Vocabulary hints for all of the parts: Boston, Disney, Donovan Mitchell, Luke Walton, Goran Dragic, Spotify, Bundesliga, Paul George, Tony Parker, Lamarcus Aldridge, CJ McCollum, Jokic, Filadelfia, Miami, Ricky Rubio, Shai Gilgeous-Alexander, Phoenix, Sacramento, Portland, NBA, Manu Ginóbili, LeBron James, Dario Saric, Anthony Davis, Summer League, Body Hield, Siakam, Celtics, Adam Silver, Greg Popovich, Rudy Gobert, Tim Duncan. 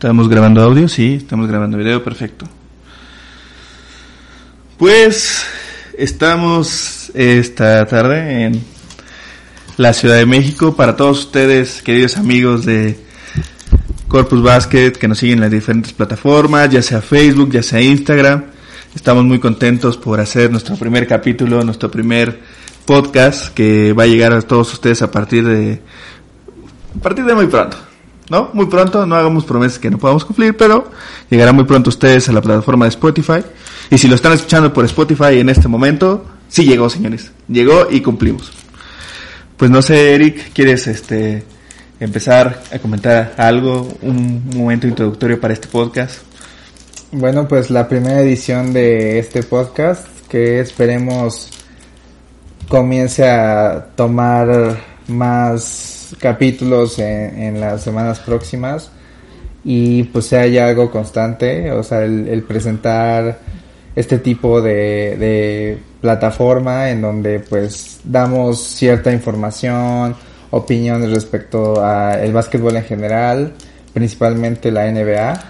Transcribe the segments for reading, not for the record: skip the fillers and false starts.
Estamos grabando audio, sí, estamos grabando video, perfecto. Pues estamos esta tarde en la Ciudad de México. Para todos ustedes, queridos amigos de Corpus Basket, que nos siguen en las diferentes plataformas, ya sea Facebook, ya sea Instagram. Estamos muy contentos por hacer nuestro primer capítulo, nuestro primer podcast, que va a llegar a todos ustedes a partir de muy pronto, ¿no? Muy pronto, no hagamos promesas que no podamos cumplir, pero llegará muy pronto ustedes a la plataforma de Spotify. Y si lo están escuchando por Spotify en este momento, sí llegó, señores. Llegó y cumplimos. Pues no sé, Eric, ¿quieres empezar a comentar algo, un momento introductorio para este podcast? Bueno, pues la primera edición de este podcast, que esperemos comience a tomar más capítulos en las semanas próximas, y pues sea ya algo constante. O sea, el presentar este tipo de plataforma en donde pues damos cierta información, opiniones respecto a el básquetbol en general, principalmente la NBA.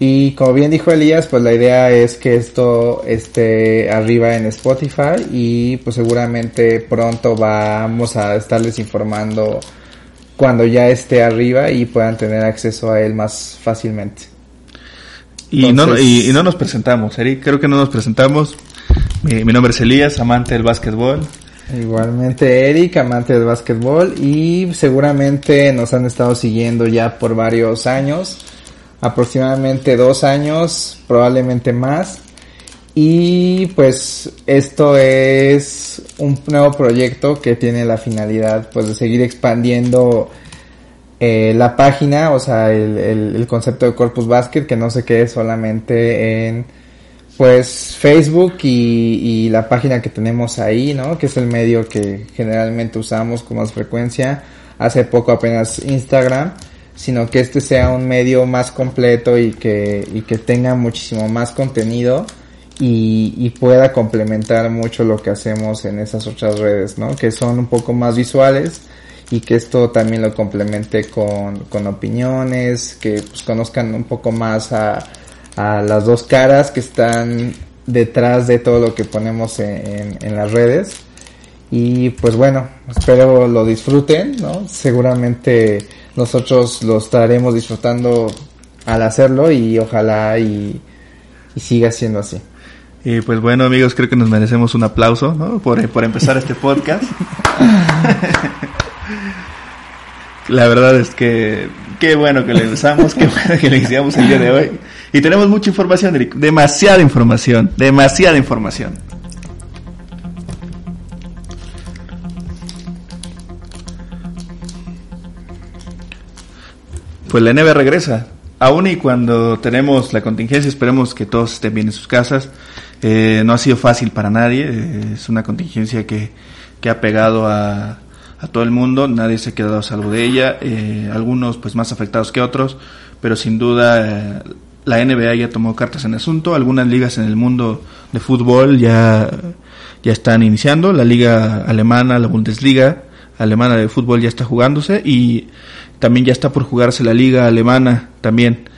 Y como bien dijo Elías, pues la idea es que esto esté arriba en Spotify, y pues seguramente pronto vamos a estarles informando cuando ya esté arriba y puedan tener acceso a él más fácilmente. Y entonces, no nos presentamos, Eric, creo que no nos presentamos. Mi nombre es Elías, amante del básquetbol. Igualmente Eric, amante del básquetbol, y seguramente nos han estado siguiendo ya por varios años. Aproximadamente 2 años, probablemente más, y pues esto es un nuevo proyecto que tiene la finalidad pues de seguir expandiendo la página, o sea el concepto de Corpus Basket, que no se quede solamente en pues Facebook y la página que tenemos ahí, ¿no? Que es el medio que generalmente usamos con más frecuencia, hace poco apenas Instagram, sino que este sea un medio más completo y que tenga muchísimo más contenido y pueda complementar mucho lo que hacemos en esas otras redes, ¿no? Que son un poco más visuales, y que esto también lo complemente con opiniones, que pues conozcan un poco más a las dos caras que están detrás de todo lo que ponemos en las redes. Y pues bueno, espero lo disfruten, ¿no? Seguramente nosotros lo estaremos disfrutando al hacerlo, y ojalá y siga siendo así. Y pues bueno, amigos, creo que nos merecemos un aplauso, ¿no? Por empezar este podcast. La verdad es que qué bueno que lo empezamos, qué bueno que lo iniciamos el día de hoy. Y tenemos mucha información, Eric, demasiada información. Pues la NBA regresa, aún y cuando tenemos la contingencia, esperemos que todos estén bien en sus casas. No ha sido fácil para nadie, es una contingencia que ha pegado a todo el mundo, nadie se ha quedado a salvo de ella, algunos pues más afectados que otros, pero sin duda la NBA ya tomó cartas en el asunto. Algunas ligas en el mundo de fútbol ya están iniciando, la liga alemana, la Bundesliga alemana de fútbol ya está jugándose, y también ya está por jugarse la liga alemana también.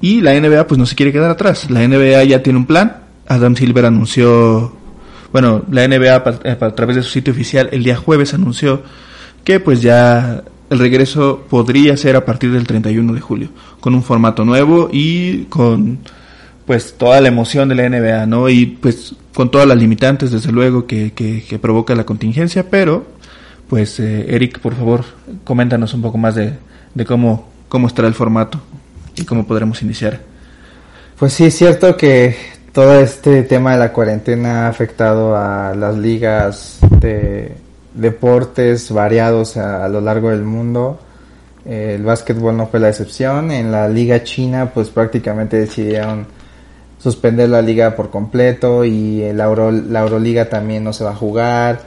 Y la NBA pues no se quiere quedar atrás. La NBA ya tiene un plan. Adam Silver anunció, bueno, la NBA a través de su sitio oficial el día jueves anunció que pues ya el regreso podría ser a partir del 31 de julio, con un formato nuevo y con pues toda la emoción de la NBA, ¿no? Y pues con todas las limitantes, desde luego, que provoca la contingencia, pero pues Eric, por favor, coméntanos un poco más de cómo estará el formato y cómo podremos iniciar. Pues sí, es cierto que todo este tema de la cuarentena ha afectado a las ligas de deportes variados a lo largo del mundo. El básquetbol no fue la excepción. En la liga china pues prácticamente decidieron suspender la liga por completo, y la Euroliga también no se va a jugar.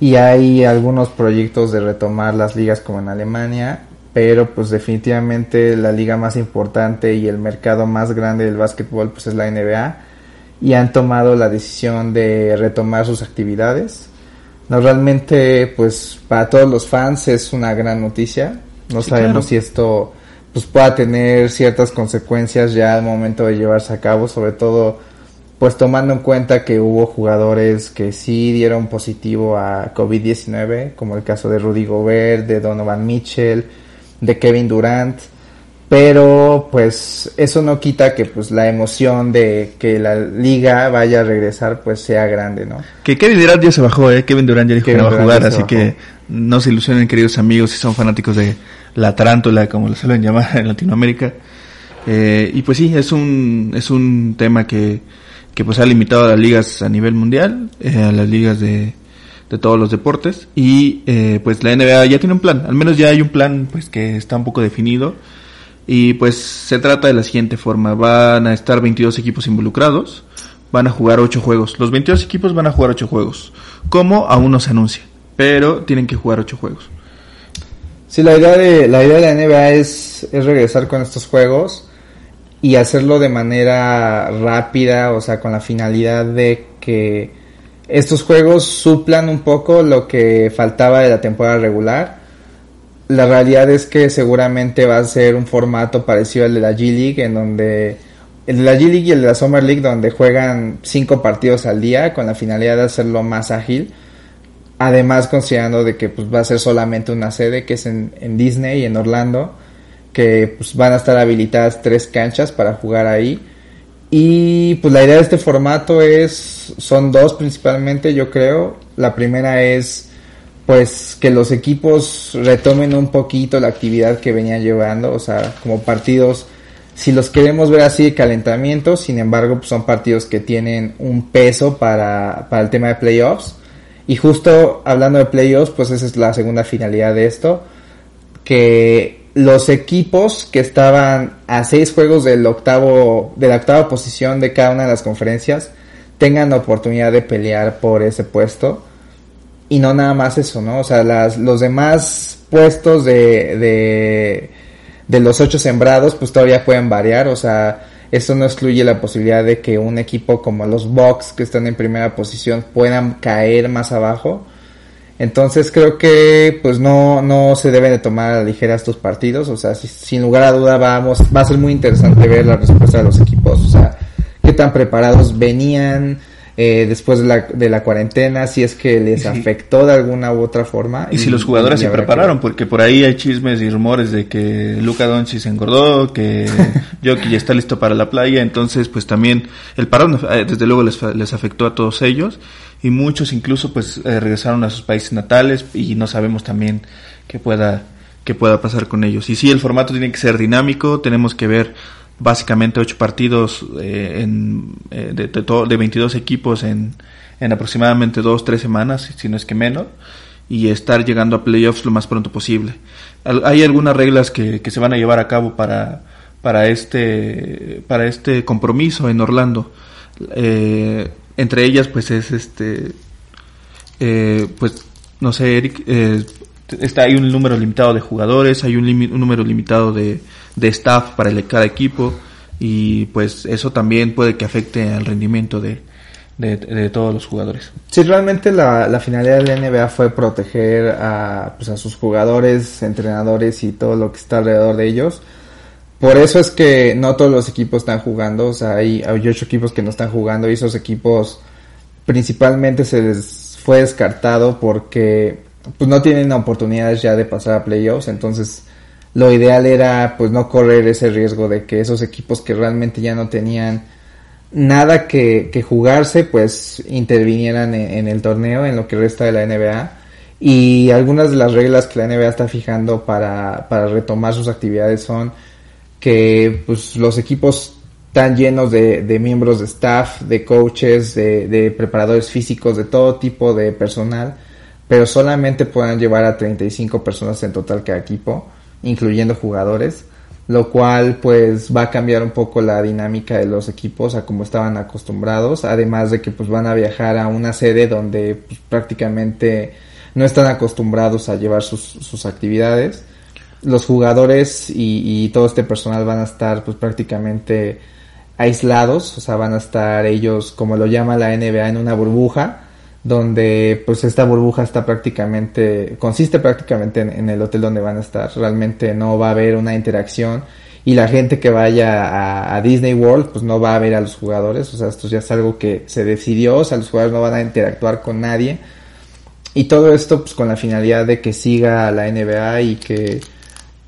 Y hay algunos proyectos de retomar las ligas como en Alemania, pero pues definitivamente la liga más importante y el mercado más grande del básquetbol pues es la NBA, y han tomado la decisión de retomar sus actividades. Normalmente pues para todos los fans es una gran noticia, no sí, sabemos claro. Si esto pues pueda tener ciertas consecuencias ya al momento de llevarse a cabo, sobre todo pues tomando en cuenta que hubo jugadores que sí dieron positivo a COVID-19, como el caso de Rudy Gobert, de Donovan Mitchell, de Kevin Durant, pero pues eso no quita que pues la emoción de que la liga vaya a regresar pues sea grande, ¿no? Que Kevin Durant ya se bajó, Kevin Durant ya dijo que no va a jugar, así que no se ilusionen, queridos amigos, si son fanáticos de la tarántula, como lo suelen llamar en Latinoamérica. Y pues sí, es un tema que pues ha limitado a las ligas a nivel mundial, a las ligas de todos los deportes, y pues la NBA ya tiene un plan, al menos ya hay un plan pues que está un poco definido, y pues se trata de la siguiente forma: van a estar 22 equipos involucrados, van a jugar 8 juegos, los 22 equipos van a jugar 8 juegos, como aún no se anuncia, pero tienen que jugar 8 juegos. Sí, la idea de la NBA es regresar con estos juegos y hacerlo de manera rápida, o sea, con la finalidad de que estos juegos suplan un poco lo que faltaba de la temporada regular. La realidad es que seguramente va a ser un formato parecido al de la G League, en donde el de la G League y el de la Summer League, donde juegan 5 partidos al día, con la finalidad de hacerlo más ágil. Además, considerando de que pues va a ser solamente una sede, que es en Disney y en Orlando, que pues van a estar habilitadas 3 canchas para jugar ahí. Y pues la idea de este formato son 2 principalmente, yo creo. La primera es pues que los equipos retomen un poquito la actividad que venían llevando, o sea, como partidos, si los queremos ver así, de calentamiento. Sin embargo, pues son partidos que tienen un peso para el tema de playoffs, y justo hablando de playoffs, pues esa es la segunda finalidad de esto, que los equipos que estaban a 6 juegos de la octava posición de cada una de las conferencias tengan la oportunidad de pelear por ese puesto. Y no nada más eso, ¿no? O sea, los demás puestos de los 8 sembrados pues todavía pueden variar. O sea, eso no excluye la posibilidad de que un equipo como los Bucks, que están en primera posición, puedan caer más abajo. Entonces creo que pues no se deben de tomar a la ligera estos partidos. O sea, sin lugar a duda va a ser muy interesante ver la respuesta de los equipos. O sea, qué tan preparados venían después de la cuarentena, si es que les afectó de alguna u otra forma. Y si los jugadores se prepararon, porque por ahí hay chismes y rumores de que Luka Doncic se engordó, que Jokic ya está listo para la playa. Entonces pues también el parón desde luego les afectó a todos ellos. Y muchos incluso pues regresaron a sus países natales, y no sabemos también qué pueda pasar con ellos. Y sí, el formato tiene que ser dinámico. Tenemos que ver básicamente 8 partidos de 22 equipos en aproximadamente 2-3 semanas, si no es que menos, y estar llegando a playoffs lo más pronto posible. Hay algunas reglas que se van a llevar a cabo para este compromiso en Orlando. Entre ellas, pues es pues no sé, Eric, hay un número limitado de jugadores, hay un número limitado de staff para cada equipo, y pues eso también puede que afecte al rendimiento de todos los jugadores. Sí, realmente la finalidad de la NBA fue proteger a sus jugadores, entrenadores y todo lo que está alrededor de ellos. Por eso es que no todos los equipos están jugando. O sea, hay 8 equipos que no están jugando, y esos equipos principalmente se les fue descartado porque pues no tienen oportunidades ya de pasar a playoffs. Entonces lo ideal era pues no correr ese riesgo de que esos equipos que realmente ya no tenían nada que jugarse pues intervinieran en el torneo, en lo que resta de la NBA. Y algunas de las reglas que la NBA está fijando para retomar sus actividades son que pues los equipos están llenos de miembros de staff, de coaches, de preparadores físicos, de todo tipo de personal, pero solamente puedan llevar a 35 personas en total cada equipo, incluyendo jugadores, lo cual pues va a cambiar un poco la dinámica de los equipos a como estaban acostumbrados, además de que pues van a viajar a una sede donde pues prácticamente no están acostumbrados a llevar sus actividades. Los jugadores y todo este personal van a estar pues prácticamente aislados, o sea, van a estar ellos, como lo llama la NBA, en una burbuja, donde pues esta burbuja está prácticamente, consiste prácticamente en el hotel donde van a estar. Realmente no va a haber una interacción, y la gente que vaya a Disney World pues no va a ver a los jugadores. O sea, esto ya es algo que se decidió, o sea, los jugadores no van a interactuar con nadie, y todo esto pues con la finalidad de que siga la NBA y que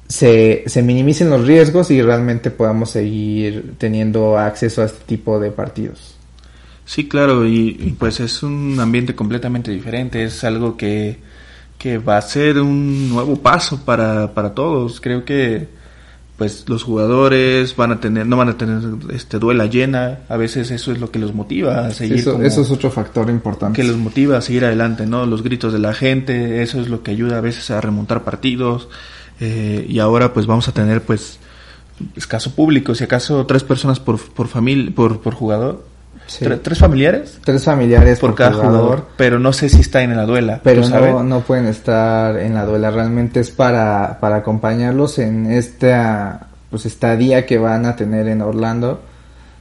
se minimicen los riesgos y realmente podamos seguir teniendo acceso a este tipo de partidos. Sí, claro, y pues es un ambiente completamente diferente, es algo que va a ser un nuevo paso para todos. Creo que pues los jugadores no van a tener duela llena. A veces eso es lo que los motiva a seguir. Sí, eso es otro factor importante que los motiva a seguir adelante, ¿no? Los gritos de la gente, eso es lo que ayuda a veces a remontar partidos. Y ahora pues vamos a tener pues escaso público, si acaso 3 personas por familia, por jugador. Sí. ¿Tres familiares? 3 familiares por cada jugador, pero no sé si está en la duela. Pero no pueden estar en la duela, realmente es para acompañarlos en esta pues estadía que van a tener en Orlando,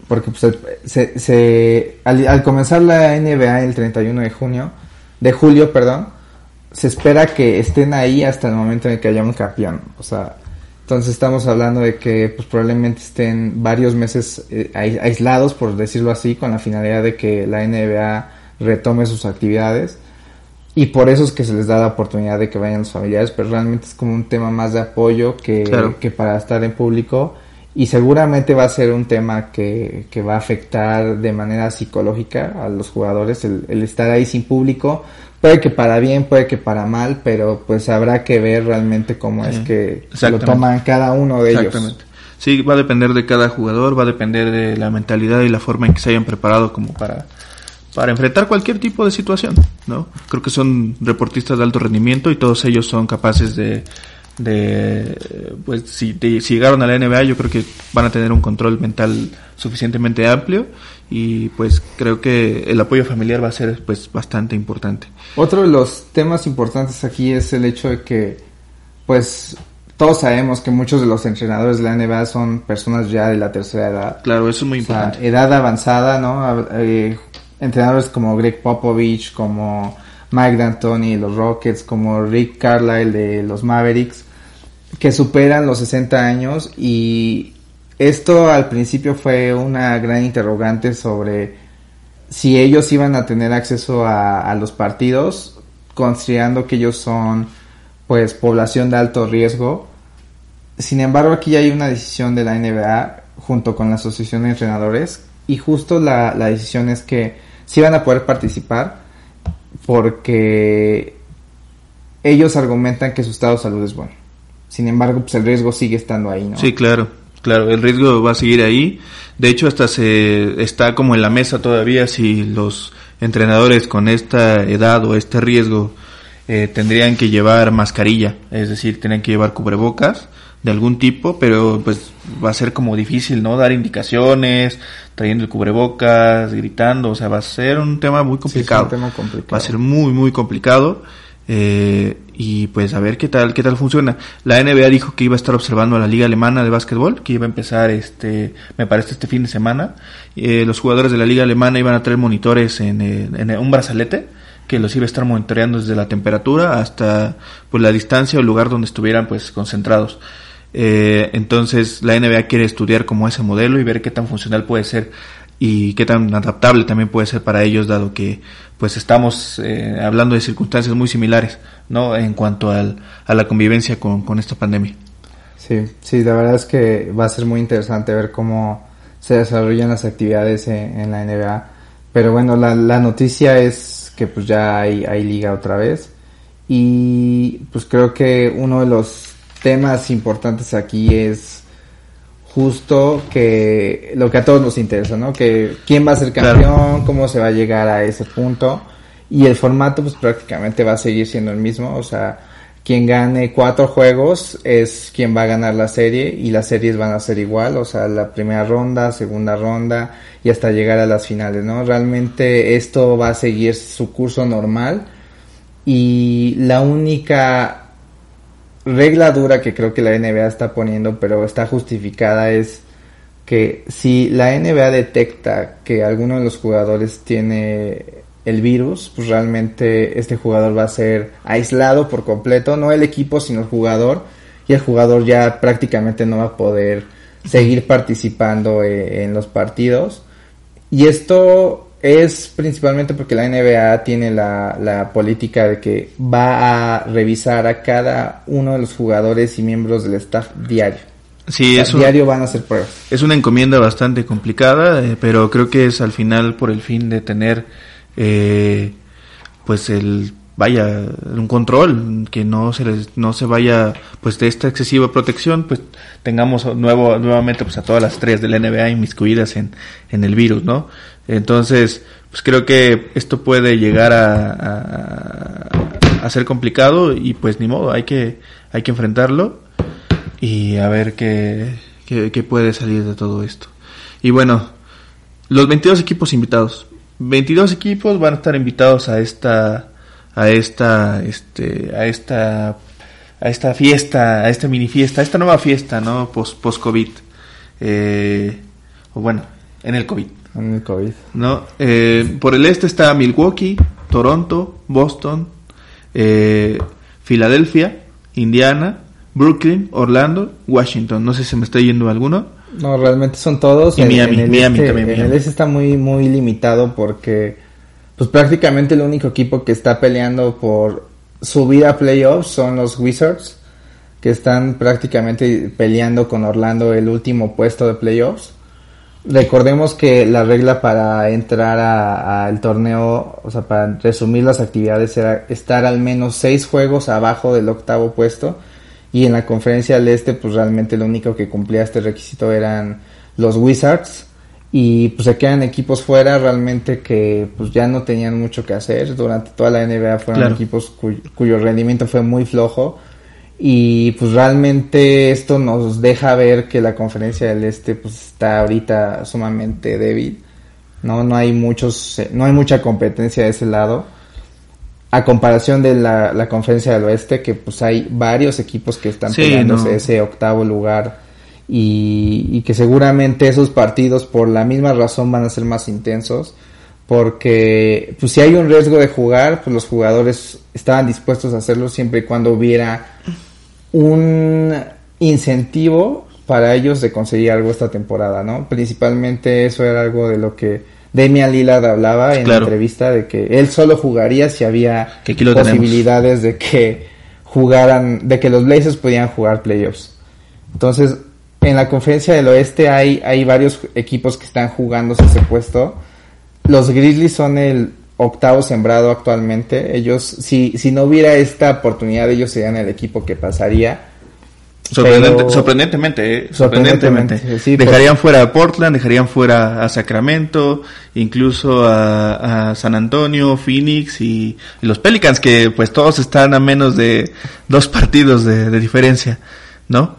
porque pues al comenzar la NBA el 31 de julio, se espera que estén ahí hasta el momento en el que haya un campeón, o sea, entonces estamos hablando de que pues probablemente estén varios meses aislados, por decirlo así, con la finalidad de que la NBA retome sus actividades, y por eso es que se les da la oportunidad de que vayan los familiares, pero realmente es como un tema más de apoyo que para estar en público, y seguramente va a ser un tema que va a afectar de manera psicológica a los jugadores el estar ahí sin público. Puede que para bien, puede que para mal, pero pues habrá que ver realmente cómo sí, es que lo toman cada uno de ellos. Sí, va a depender de cada jugador, va a depender de la mentalidad y la forma en que se hayan preparado como para enfrentar cualquier tipo de situación, ¿no? Creo que son deportistas de alto rendimiento y todos ellos son capaces pues si llegaron a la NBA, yo creo que van a tener un control mental suficientemente amplio, y pues creo que el apoyo familiar va a ser pues bastante importante. Otro de los temas importantes aquí es el hecho de que pues todos sabemos que muchos de los entrenadores de la NBA son personas ya de la tercera edad. Claro, eso es muy importante. O sea, edad avanzada, ¿no? Entrenadores como Greg Popovich, como Mike D'Antoni de los Rockets, como Rick Carlisle de los Mavericks, que superan los 60 años, y esto al principio fue una gran interrogante sobre si ellos iban a tener acceso a los partidos, considerando que ellos son pues población de alto riesgo. Sin embargo, aquí hay una decisión de la NBA junto con la Asociación de Entrenadores, y justo la decisión es que sí van a poder participar porque ellos argumentan que su estado de salud es bueno. Sin embargo, pues el riesgo sigue estando ahí, ¿no? Sí, claro, el riesgo va a seguir ahí. De hecho, hasta se está como en la mesa todavía si los entrenadores con esta edad o este riesgo tendrían que llevar mascarilla, es decir, tienen que llevar cubrebocas de algún tipo, pero pues va a ser como difícil, ¿no? Dar indicaciones, trayendo el cubrebocas, gritando, o sea, va a ser un tema muy complicado. Sí, es un tema complicado. Va a ser muy, muy complicado. Y pues a ver qué tal funciona. La NBA dijo que iba a estar observando a la Liga Alemana de Básquetbol, que iba a empezar este fin de semana. Los jugadores de la Liga Alemana iban a traer monitores en un brazalete que los iba a estar monitoreando desde la temperatura hasta pues la distancia o el lugar donde estuvieran pues concentrados. Entonces la NBA quiere estudiar como ese modelo y ver qué tan funcional puede ser y qué tan adaptable también puede ser para ellos, dado que pues estamos hablando de circunstancias muy similares, ¿no? En cuanto a la convivencia con esta pandemia. Sí, la verdad es que va a ser muy interesante ver cómo se desarrollan las actividades en la NBA, pero bueno, la noticia es que pues ya hay liga otra vez, y pues creo que uno de los temas importantes aquí es justo que lo que a todos nos interesa, ¿no? Que quién va a ser campeón, claro, cómo se va a llegar a ese punto, y el formato pues prácticamente va a seguir siendo el mismo, o sea, quien gane 4 juegos es quien va a ganar la serie, y las series van a ser igual, o sea, la primera ronda, segunda ronda y hasta llegar a las finales, ¿no? Realmente esto va a seguir su curso normal, y la única regla dura que creo que la NBA está poniendo, pero está justificada, es que si la NBA detecta que alguno de los jugadores tiene el virus, pues realmente este jugador va a ser aislado por completo, no el equipo sino el jugador, y el jugador ya prácticamente no va a poder seguir participando en los partidos. Y esto es principalmente porque la NBA tiene la política de que va a revisar a cada uno de los jugadores y miembros del staff diario. Sí, o sea, diario van a hacer pruebas. Es una encomienda bastante complicada, pero creo que es al final por el fin de tener un control, que no se vaya pues de esta excesiva protección, pues tengamos nuevamente pues a todas las tres de la NBA inmiscuidas en el virus, ¿no? Entonces, pues creo que esto puede llegar a ser complicado, y pues ni modo, hay que enfrentarlo y a ver qué puede salir de todo esto. Y bueno, los 22 equipos invitados. 22 equipos van a estar invitados a esta fiesta, a esta mini fiesta, a esta nueva fiesta, ¿no? Post-COVID. En el COVID. ¿No? Por el este está Milwaukee, Toronto, Boston, Filadelfia, Indiana, Brooklyn, Orlando, Washington. No sé si me está yendo alguno. No, realmente son todos. Y Miami también. El este está muy, muy limitado porque pues prácticamente el único equipo que está peleando por subir a playoffs son los Wizards, que están prácticamente peleando con Orlando el último puesto de playoffs. Recordemos que la regla para entrar al torneo, o sea, para resumir las actividades, era estar al menos 6 juegos abajo del octavo puesto, y en la conferencia del este, pues realmente lo único que cumplía este requisito eran los Wizards. Y pues se quedan equipos fuera realmente que pues ya no tenían mucho que hacer. Durante toda la NBA fueron equipos cuyo rendimiento fue muy flojo, y pues realmente esto nos deja ver que la conferencia del este pues está ahorita sumamente débil. No hay mucha competencia de ese lado, a comparación de la conferencia del oeste, que pues hay varios equipos que están peleándose ese octavo lugar. Y que seguramente esos partidos por la misma razón van a ser más intensos, porque pues si hay un riesgo de jugar, pues los jugadores estaban dispuestos a hacerlo siempre y cuando hubiera un incentivo para ellos de conseguir algo esta temporada, ¿no? Principalmente eso era algo de lo que Damian Lillard hablaba en la entrevista, de que él solo jugaría si había posibilidades de que jugaran, de que los Blazers podían jugar playoffs. Entonces, en la conferencia del oeste hay varios equipos que están jugándose ese puesto. Los Grizzlies son el octavo sembrado actualmente. Ellos, si no hubiera esta oportunidad, ellos serían el equipo que pasaría. Sorprendentemente. Sí, dejarían fuera a Portland, dejarían fuera a Sacramento, incluso a San Antonio, Phoenix y los Pelicans, que pues todos están a menos de 2 partidos de diferencia, ¿no?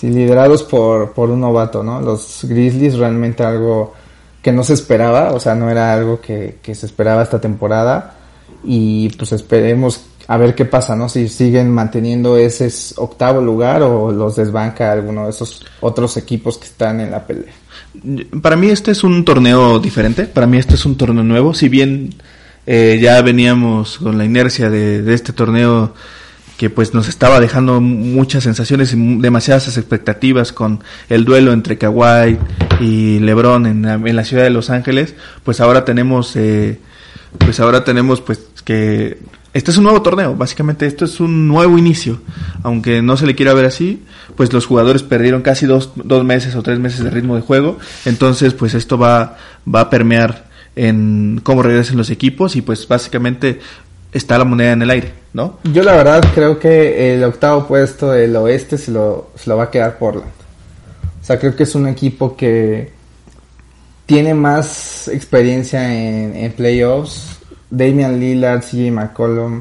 Sí, liderados por un novato, ¿no? Los Grizzlies, realmente algo que no se esperaba, o sea, no era algo que se esperaba esta temporada, y pues esperemos a ver qué pasa, ¿no? Si siguen manteniendo ese octavo lugar o los desbanca alguno de esos otros equipos que están en la pelea. Para mí este es un torneo diferente, para mí este es un torneo nuevo, si bien ya veníamos con la inercia de este torneo, que pues nos estaba dejando muchas sensaciones y demasiadas expectativas con el duelo entre Kawhi y LeBron en la ciudad de Los Ángeles. Pues ahora tenemos que este es un nuevo torneo, básicamente esto es un nuevo inicio, aunque no se le quiera ver así. Pues los jugadores perdieron casi dos meses o 3 meses de ritmo de juego, entonces pues esto va a permear en cómo regresen los equipos, y pues básicamente está la moneda en el aire, ¿no? Yo la verdad creo que el octavo puesto del oeste se lo va a quedar Portland. O sea, creo que es un equipo que tiene más experiencia en playoffs. Damian Lillard, CJ McCollum,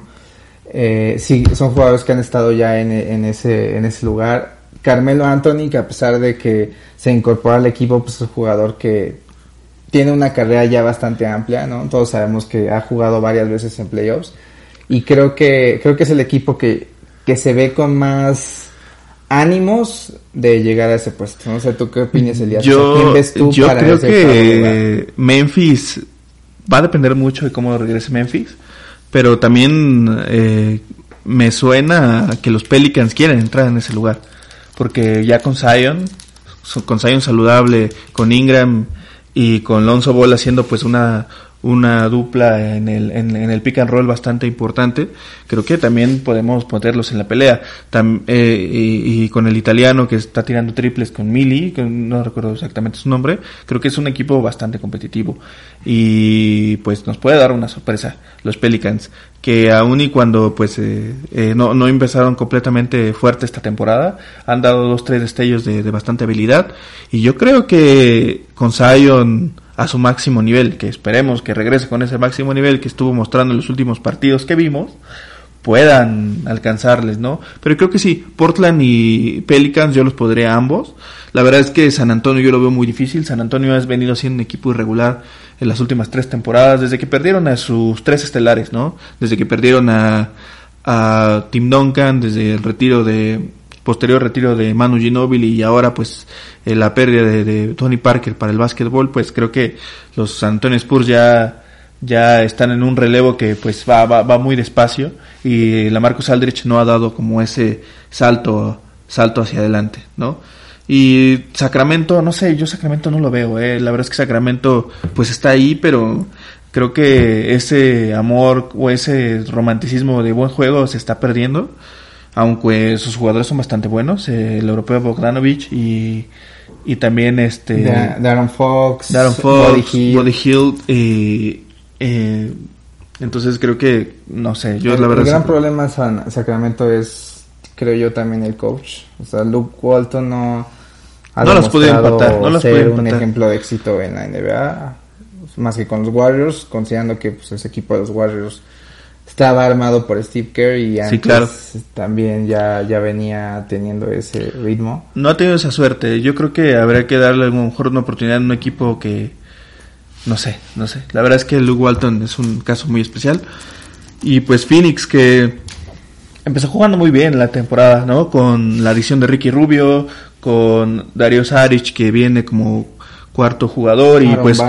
sí, son jugadores que han estado ya en ese lugar. Carmelo Anthony, que a pesar de que se incorpora al equipo, pues es un jugador que tiene una carrera ya bastante amplia, ¿no? Todos sabemos que ha jugado varias veces en playoffs, y creo que es el equipo que se ve con más ánimos de llegar a ese puesto. No sé, ¿tú qué opinas, Elías? Yo creo que Memphis va a depender mucho de cómo regrese Memphis, pero también me suena que los Pelicans quieren entrar en ese lugar, porque ya con Zion saludable, con Ingram y con Lonzo Ball haciendo pues una dupla en el pick and roll bastante importante, creo que también podemos ponerlos en la pelea. Y con el italiano que está tirando triples, con Mili, que no recuerdo exactamente su nombre, creo que es un equipo bastante competitivo y pues nos puede dar una sorpresa los Pelicans, que aún y cuando pues no empezaron completamente fuerte esta temporada, han dado 2-3 destellos de bastante habilidad, y yo creo que con Zion a su máximo nivel, que esperemos que regrese con ese máximo nivel que estuvo mostrando en los últimos partidos que vimos, puedan alcanzarles, ¿no? Pero creo que sí, Portland y Pelicans yo los podría a ambos. La verdad es que San Antonio yo lo veo muy difícil. San Antonio ha venido siendo un equipo irregular en las últimas 3 temporadas, desde que perdieron a sus 3 estelares, ¿no? Desde que perdieron a Tim Duncan, desde el posterior retiro de Manu Ginóbili, y ahora pues la pérdida de Tony Parker para el básquetbol, pues creo que los San Antonio Spurs ya están en un relevo que pues va muy despacio, y LaMarcus Aldridge no ha dado como ese salto hacia adelante, ¿no? Y Sacramento, no sé, yo Sacramento no lo veo, la verdad es que Sacramento pues está ahí, pero creo que ese amor o ese romanticismo de buen juego se está perdiendo, aunque sus jugadores son bastante buenos, el europeo Bogdanovic y también Darren Fox, Body Hield, entonces creo que no sé, yo la verdad el gran problema en Sacramento es, creo yo, también el coach. O sea, Luke Walton no los puede empatar, no los puede empatar, un ejemplo de éxito en la NBA, más que con los Warriors, considerando que pues ese equipo de los Warriors estaba armado por Steve Kerr y antes sí, claro, también ya venía teniendo ese ritmo. No ha tenido esa suerte. Yo creo que habría que darle a lo mejor una oportunidad en un equipo que no sé. La verdad es que Luke Walton es un caso muy especial. Y pues Phoenix, que empezó jugando muy bien la temporada, ¿no? Con la adición de Ricky Rubio, con Dario Saric, que viene como cuarto jugador, y pues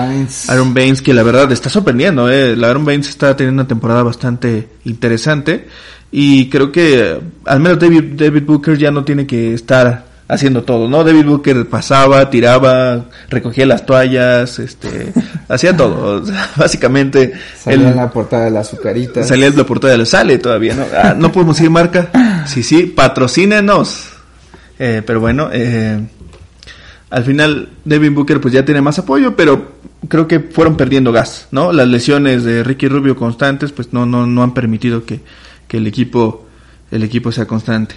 Aron Baynes, que la verdad está sorprendiendo, Aron Baynes está teniendo una temporada bastante interesante, y creo que al menos David Booker ya no tiene que estar haciendo todo, ¿no? David Booker pasaba, tiraba, recogía las toallas, hacía todo, o sea, básicamente salía en la portada de las azucaritas, sale todavía, ¿no? Ah, no podemos ir marca, sí, patrocínenos, pero bueno, al final Devin Booker pues ya tiene más apoyo, pero creo que fueron perdiendo gas, ¿no? Las lesiones de Ricky Rubio constantes pues no han permitido que el equipo sea constante.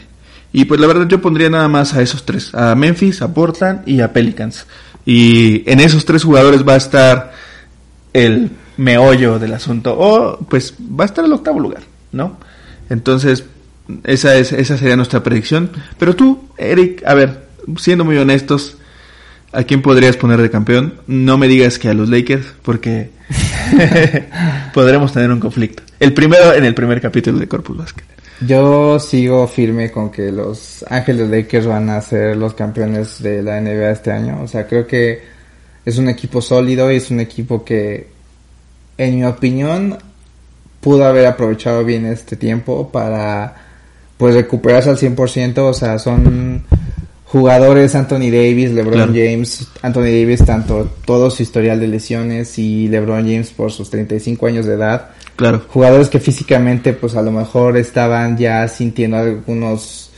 Y pues la verdad yo pondría nada más a esos 3, a Memphis, a Portland y a Pelicans. Y en esos 3 jugadores va a estar el meollo del asunto, o pues va a estar el 8º lugar, ¿no? Entonces, esa sería nuestra predicción. Pero tú, Eric, a ver, siendo muy honestos, ¿a quién podrías poner de campeón? No me digas que a los Lakers, porque podremos tener un conflicto. El primero en el primer capítulo de Corpus Basket. Yo sigo firme con que los Ángeles Lakers van a ser los campeones de la NBA este año. O sea, creo que es un equipo sólido y es un equipo que, en mi opinión, pudo haber aprovechado bien este tiempo para pues recuperarse al 100%. O sea, son jugadores, Anthony Davis, LeBron, claro, James, Anthony Davis, tanto todo su historial de lesiones, y LeBron James por sus 35 años de edad. Claro. Jugadores que físicamente pues a lo mejor estaban ya sintiendo algunos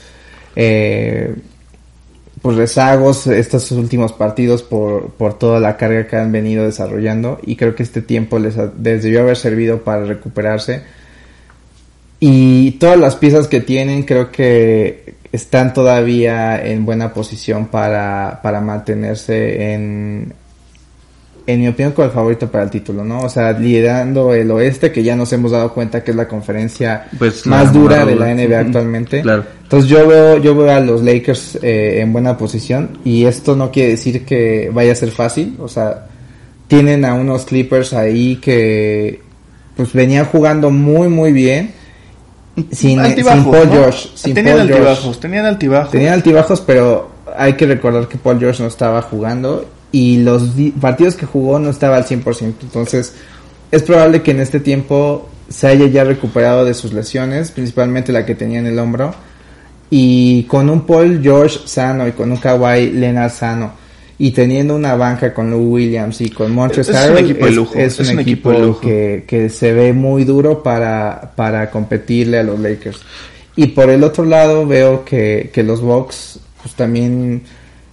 pues rezagos estos últimos partidos por toda la carga que han venido desarrollando, y creo que este tiempo les debió haber servido para recuperarse. Y todas las piezas que tienen creo que están todavía en buena posición para mantenerse en mi opinión como el favorito para el título, ¿no? O sea, liderando el oeste, que ya nos hemos dado cuenta que es la conferencia pues más dura de la NBA actualmente. Claro. Entonces yo veo a los Lakers en buena posición, y esto no quiere decir que vaya a ser fácil. O sea, tienen a unos Clippers ahí que pues venían jugando muy muy bien. Sin Paul George, ¿no? Tenían altibajos, pero hay que recordar que Paul George no estaba jugando, y los partidos que jugó no estaba al 100%. Entonces es probable que en este tiempo se haya ya recuperado de sus lesiones, principalmente la que tenía en el hombro, y con un Paul George sano y con un Kawhi Leonard sano y teniendo una banca con Lou Williams y con Montrezl Harrell, es un equipo de lujo. Que se ve muy duro para competirle a los Lakers. Y por el otro lado veo que los Bucks pues también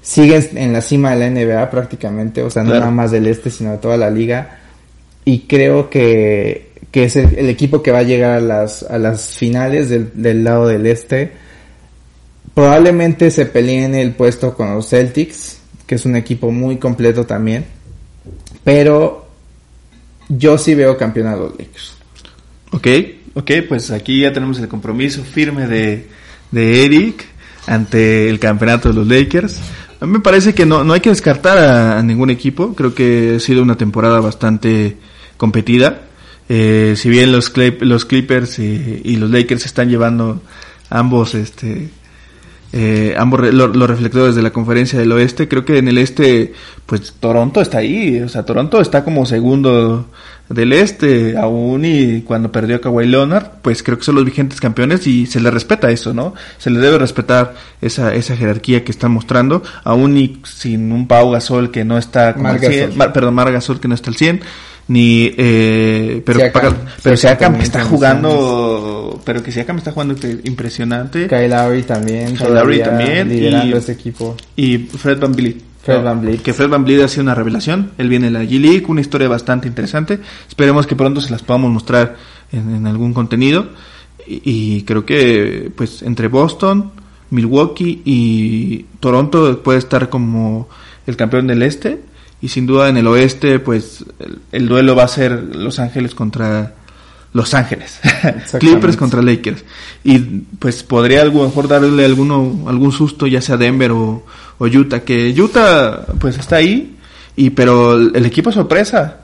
siguen en la cima de la NBA prácticamente, o sea, no nada más del este, sino de toda la liga, y creo que es el equipo que va a llegar a las finales del lado del este. Probablemente se peleen el puesto con los Celtics, que es un equipo muy completo también, pero yo sí veo campeón a los Lakers. Ok, pues aquí ya tenemos el compromiso firme de Eric ante el campeonato de los Lakers. A mí me parece que no hay que descartar a ningún equipo. Creo que ha sido una temporada bastante competida. Si bien los Clippers y los Lakers están llevando ambos los reflectores de la conferencia del oeste, creo que en el este pues Toronto está ahí, o sea, Toronto está como segundo del este aún y cuando perdió a Kawhi Leonard, pues creo que son los vigentes campeones y se les respeta eso, ¿no? Se les debe respetar esa jerarquía que están mostrando, aún y sin un Pau Gasol que no está como al 100, Marc Gasol que no está al 100, ni pero Siakam está jugando, impresionante. Kyle Lowry también liderando este equipo, y Fred VanVleet, que Fred VanVleet ha sido una revelación. Él viene de la G League, una historia bastante interesante. Esperemos que pronto se las podamos mostrar en algún contenido, y creo que pues entre Boston, Milwaukee y Toronto puede estar como el campeón del este. Y sin duda en el oeste, pues el duelo va a ser Los Ángeles contra Los Ángeles. Clippers contra Lakers. Y pues podría a lo mejor darle algún susto, ya sea Denver o Utah. Que Utah pues está ahí, pero el equipo sorpresa.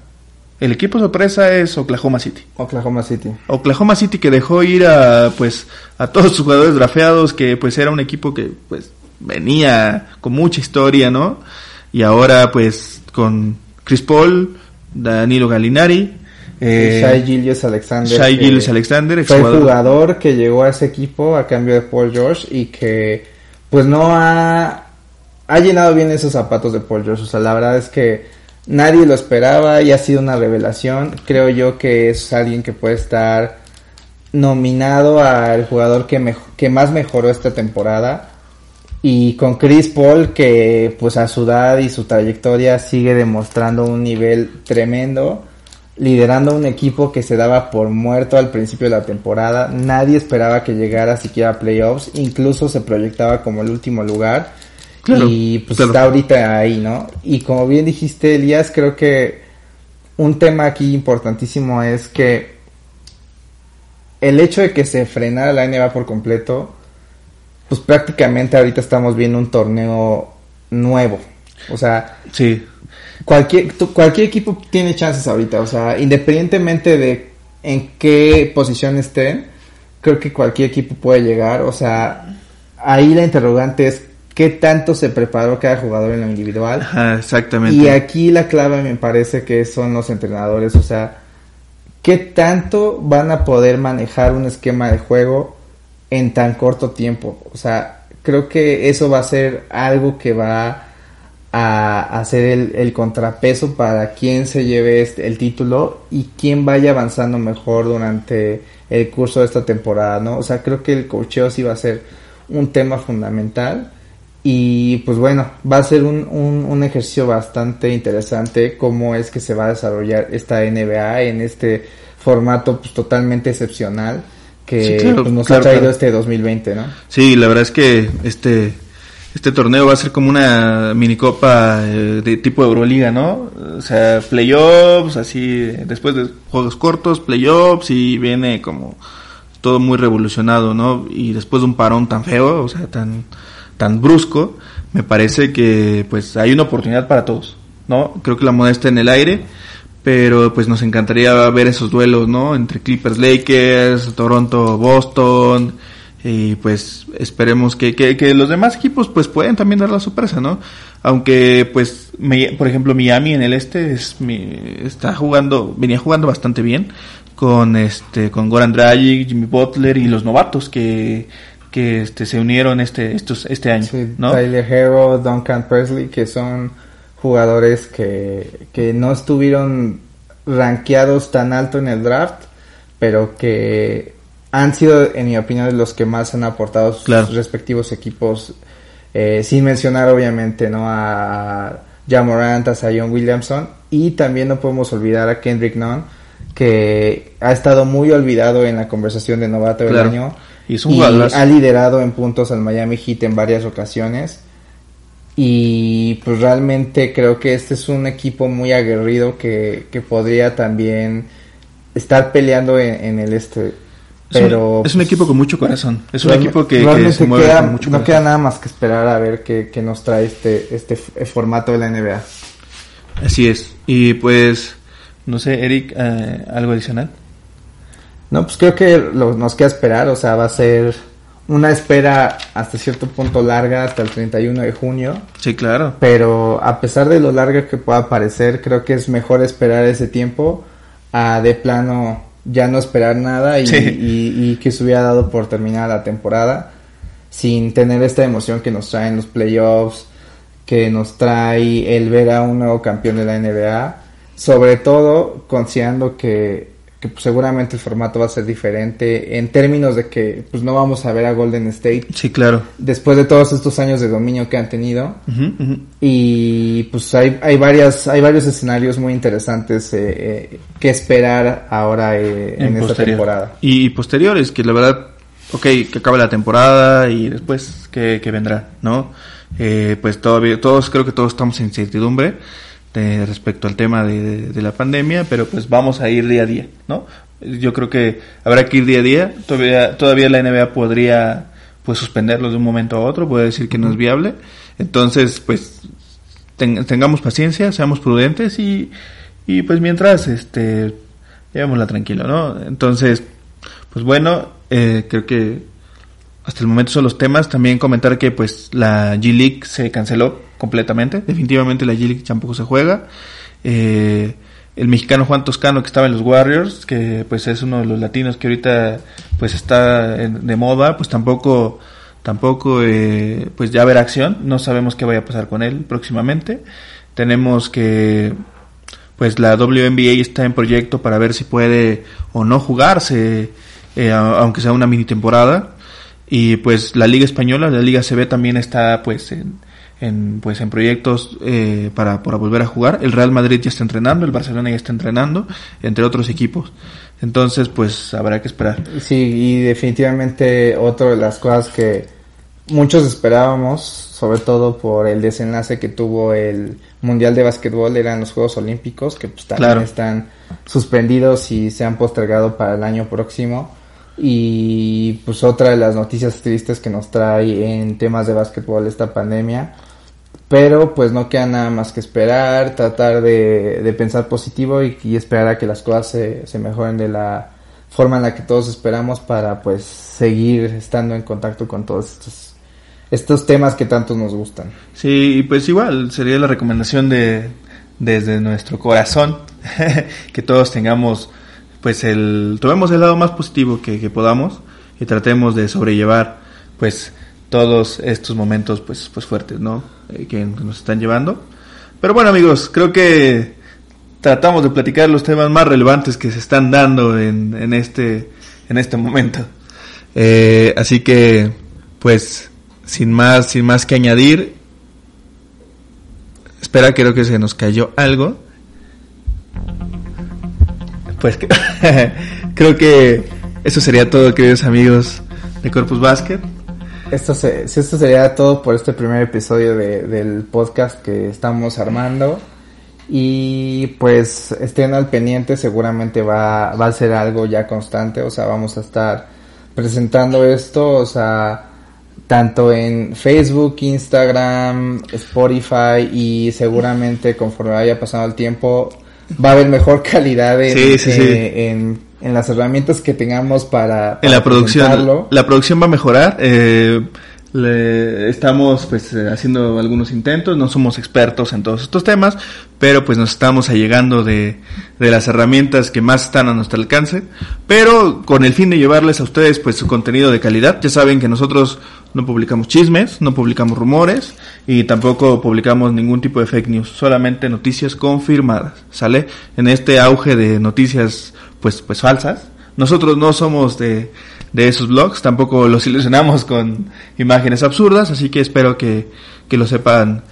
El equipo sorpresa es Oklahoma City. Oklahoma City, que dejó ir a todos sus jugadores drafeados, que pues era un equipo que pues venía con mucha historia, ¿no? Y ahora pues con Chris Paul, Danilo Gallinari, Shai Gilgeous-Alexander, fue el jugador que llegó a ese equipo a cambio de Paul George, y que pues no ha llenado bien esos zapatos de Paul George. O sea, la verdad es que nadie lo esperaba y ha sido una revelación. Creo yo que es alguien que puede estar nominado al jugador que más mejoró esta temporada. Y con Chris Paul, que pues a su edad y su trayectoria sigue demostrando un nivel tremendo, liderando un equipo que se daba por muerto al principio de la temporada. Nadie esperaba que llegara siquiera a playoffs, incluso se proyectaba como el último lugar. Claro, y pues claro, está ahorita ahí, ¿no? Y como bien dijiste, Elías, creo que un tema aquí importantísimo es que el hecho de que se frenara la NBA por completo, pues prácticamente ahorita estamos viendo un torneo nuevo. O sea, sí, cualquier equipo tiene chances ahorita. O sea, independientemente de en qué posición estén, creo que cualquier equipo puede llegar. O sea, ahí la interrogante es qué tanto se preparó cada jugador en lo individual. Ajá, exactamente. Y aquí la clave me parece que son los entrenadores. O sea, qué tanto van a poder manejar un esquema de juego en tan corto tiempo. O sea, creo que eso va a ser algo que va a hacer el contrapeso para quién se lleve el título y quién vaya avanzando mejor durante el curso de esta temporada, ¿no? O sea, creo que el coacheo sí va a ser un tema fundamental, y pues bueno, va a ser un ejercicio bastante interesante cómo es que se va a desarrollar esta NBA en este formato pues totalmente excepcional que sí, claro, pues nos ha traído este 2020, ¿no? Sí, la verdad es que este torneo va a ser como una minicopa de tipo Euroliga, ¿no? O sea, playoffs, así, después de juegos cortos, playoffs, y viene como todo muy revolucionado, ¿no? Y después de un parón tan feo, o sea, tan brusco, me parece que pues hay una oportunidad para todos, ¿no? Creo que la moneda está en el aire, pero pues nos encantaría ver esos duelos, ¿no? Entre Clippers, Lakers, Toronto, Boston, Y pues esperemos que los demás equipos pues pueden también dar la sorpresa, ¿no? Aunque pues por ejemplo Miami en el este venía jugando bastante bien con Goran Dragic, Jimmy Butler y los novatos que se unieron este año, sí, ¿no? Tyler Herro, Duncan Presley, que son jugadores que no estuvieron rankeados tan alto en el draft, pero que han sido, en mi opinión, los que más han aportado sus respectivos equipos, sin mencionar obviamente, ¿no?, a Ja Morant, a Zion Williamson, y también no podemos olvidar a Kendrick Nunn, que ha estado muy olvidado en la conversación de novato del año, y ha liderado en puntos al Miami Heat en varias ocasiones, y pues realmente creo que este es un equipo muy aguerrido que podría también estar peleando en el este. Pero es un equipo con mucho corazón. Es un equipo que se mueve con mucho corazón. No queda nada más que esperar a ver qué nos trae este formato de la NBA. Así es. Y pues, no sé, Eric, ¿algo adicional? No, pues creo que nos queda esperar. O sea, va a ser una espera hasta cierto punto larga, hasta el 31 de junio. Sí, claro. Pero a pesar de lo larga que pueda parecer, creo que es mejor esperar ese tiempo a de plano ya no esperar nada y que se hubiera dado por terminada la temporada sin tener esta emoción que nos traen los playoffs, que nos trae el ver a un nuevo campeón de la NBA, sobre todo considerando que pues, seguramente el formato va a ser diferente en términos de que pues no vamos a ver a Golden State, sí, claro, después de todos estos años de dominio que han tenido. Uh-huh, uh-huh. Y pues hay varios escenarios muy interesantes que esperar ahora en esta temporada y posteriores, que la verdad, que acabe la temporada y después que vendrá, ¿no? Pues todavía creo que todos estamos en incertidumbre respecto al tema de la pandemia, pero pues vamos a ir día a día, ¿no? Yo creo que habrá que ir día a día. Todavía la NBA podría pues suspenderlos de un momento a otro, puede decir que no es viable. Entonces pues tengamos paciencia, seamos prudentes y pues mientras llevémosla tranquilo, ¿no? Entonces pues bueno, creo que hasta el momento son los temas. También comentar que pues la G League se canceló completamente, definitivamente la G League tampoco se juega. El mexicano Juan Toscano, que estaba en los Warriors, que pues es uno de los latinos que ahorita pues está de moda, pues tampoco pues ya habrá acción, no sabemos qué vaya a pasar con él próximamente. Tenemos que pues la WNBA está en proyecto para ver si puede o no jugarse, aunque sea una mini temporada, y pues la Liga Española, la Liga CB también está pues en proyectos para volver a jugar. El Real Madrid ya está entrenando, el Barcelona ya está entrenando, entre otros equipos. Entonces pues habrá que esperar. Sí, y definitivamente otra de las cosas que muchos esperábamos, sobre todo por el desenlace que tuvo el Mundial de Básquetbol, eran los Juegos Olímpicos, que pues también están suspendidos y se han postergado para el año próximo. Y pues otra de las noticias tristes que nos trae en temas de básquetbol esta pandemia, pero pues no queda nada más que esperar, tratar de pensar positivo y esperar a que las cosas se mejoren de la forma en la que todos esperamos, para pues seguir estando en contacto con todos estos temas que tanto nos gustan. Sí, y pues igual sería la recomendación desde nuestro corazón que todos tengamos pues tomemos el lado más positivo que podamos y tratemos de sobrellevar pues todos estos momentos pues fuertes, ¿no?, que nos están llevando. Pero bueno, amigos, creo que tratamos de platicar los temas más relevantes que se están dando en este momento. Así que pues sin más que añadir. Espera, creo que se nos cayó algo. Pues creo que eso sería todo, queridos amigos de Corpus Basket. Esto sería todo por este primer episodio del podcast que estamos armando. Y pues estén al pendiente, seguramente va a ser algo ya constante. O sea, vamos a estar presentando esto, o sea, tanto en Facebook, Instagram, Spotify, y seguramente conforme vaya pasando el tiempo va a haber mejor calidad en las herramientas que tengamos para en la producción. La producción va a mejorar. Estamos pues haciendo algunos intentos, no somos expertos en todos estos temas, pero pues nos estamos allegando de las herramientas que más están a nuestro alcance, pero con el fin de llevarles a ustedes pues su contenido de calidad. Ya saben que nosotros no publicamos chismes, no publicamos rumores y tampoco publicamos ningún tipo de fake news, solamente noticias confirmadas, ¿sale? En este auge de noticias pues falsas, nosotros no somos de esos blogs, tampoco los ilusionamos con imágenes absurdas, así que espero que lo sepan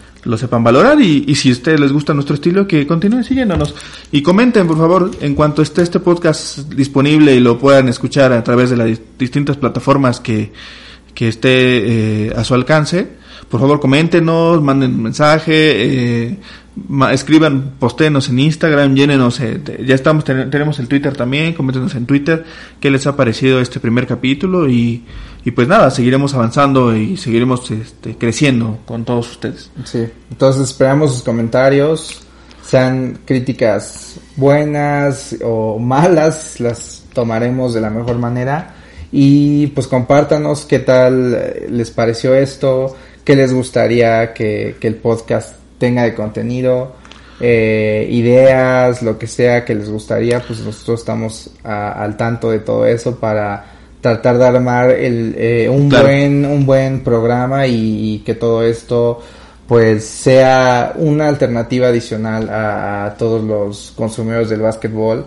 valorar y si a ustedes les gusta nuestro estilo, que continúen siguiéndonos y comenten, por favor, en cuanto esté este podcast disponible y lo puedan escuchar a través de las distintas plataformas que esté a su alcance. Por favor, coméntenos, manden un mensaje, escriban, postéenos en Instagram, llénenos, ya estamos, tenemos el Twitter también, coméntenos en Twitter qué les ha parecido este primer capítulo y pues nada, seguiremos avanzando y seguiremos creciendo con todos ustedes. Sí, entonces esperamos sus comentarios, sean críticas buenas o malas, las tomaremos de la mejor manera y pues compártanos qué tal les pareció esto, qué les gustaría que el podcast tenga de contenido, ideas, lo que sea que les gustaría, pues nosotros estamos al tanto de todo eso para tratar de armar un buen programa y que todo esto pues sea una alternativa adicional a todos los consumidores del básquetbol,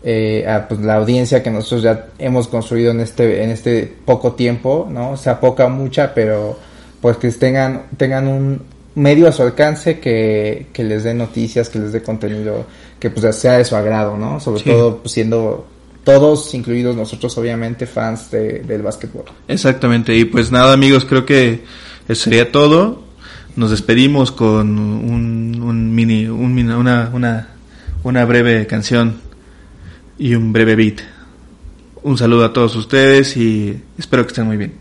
a pues, la audiencia que nosotros ya hemos construido en este poco tiempo, ¿no? O sea, poca o mucha, pero pues que tengan un medio a su alcance que les dé noticias, que les dé contenido que pues sea de su agrado, ¿no? Sobre todo pues, siendo todos, incluidos nosotros obviamente, fans del básquetbol. Exactamente, y pues nada amigos, creo que eso sería todo. Nos despedimos con una breve canción y un breve beat. Un saludo a todos ustedes y espero que estén muy bien.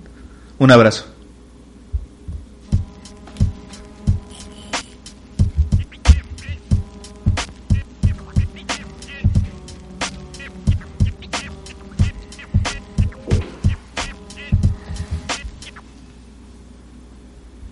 Un abrazo.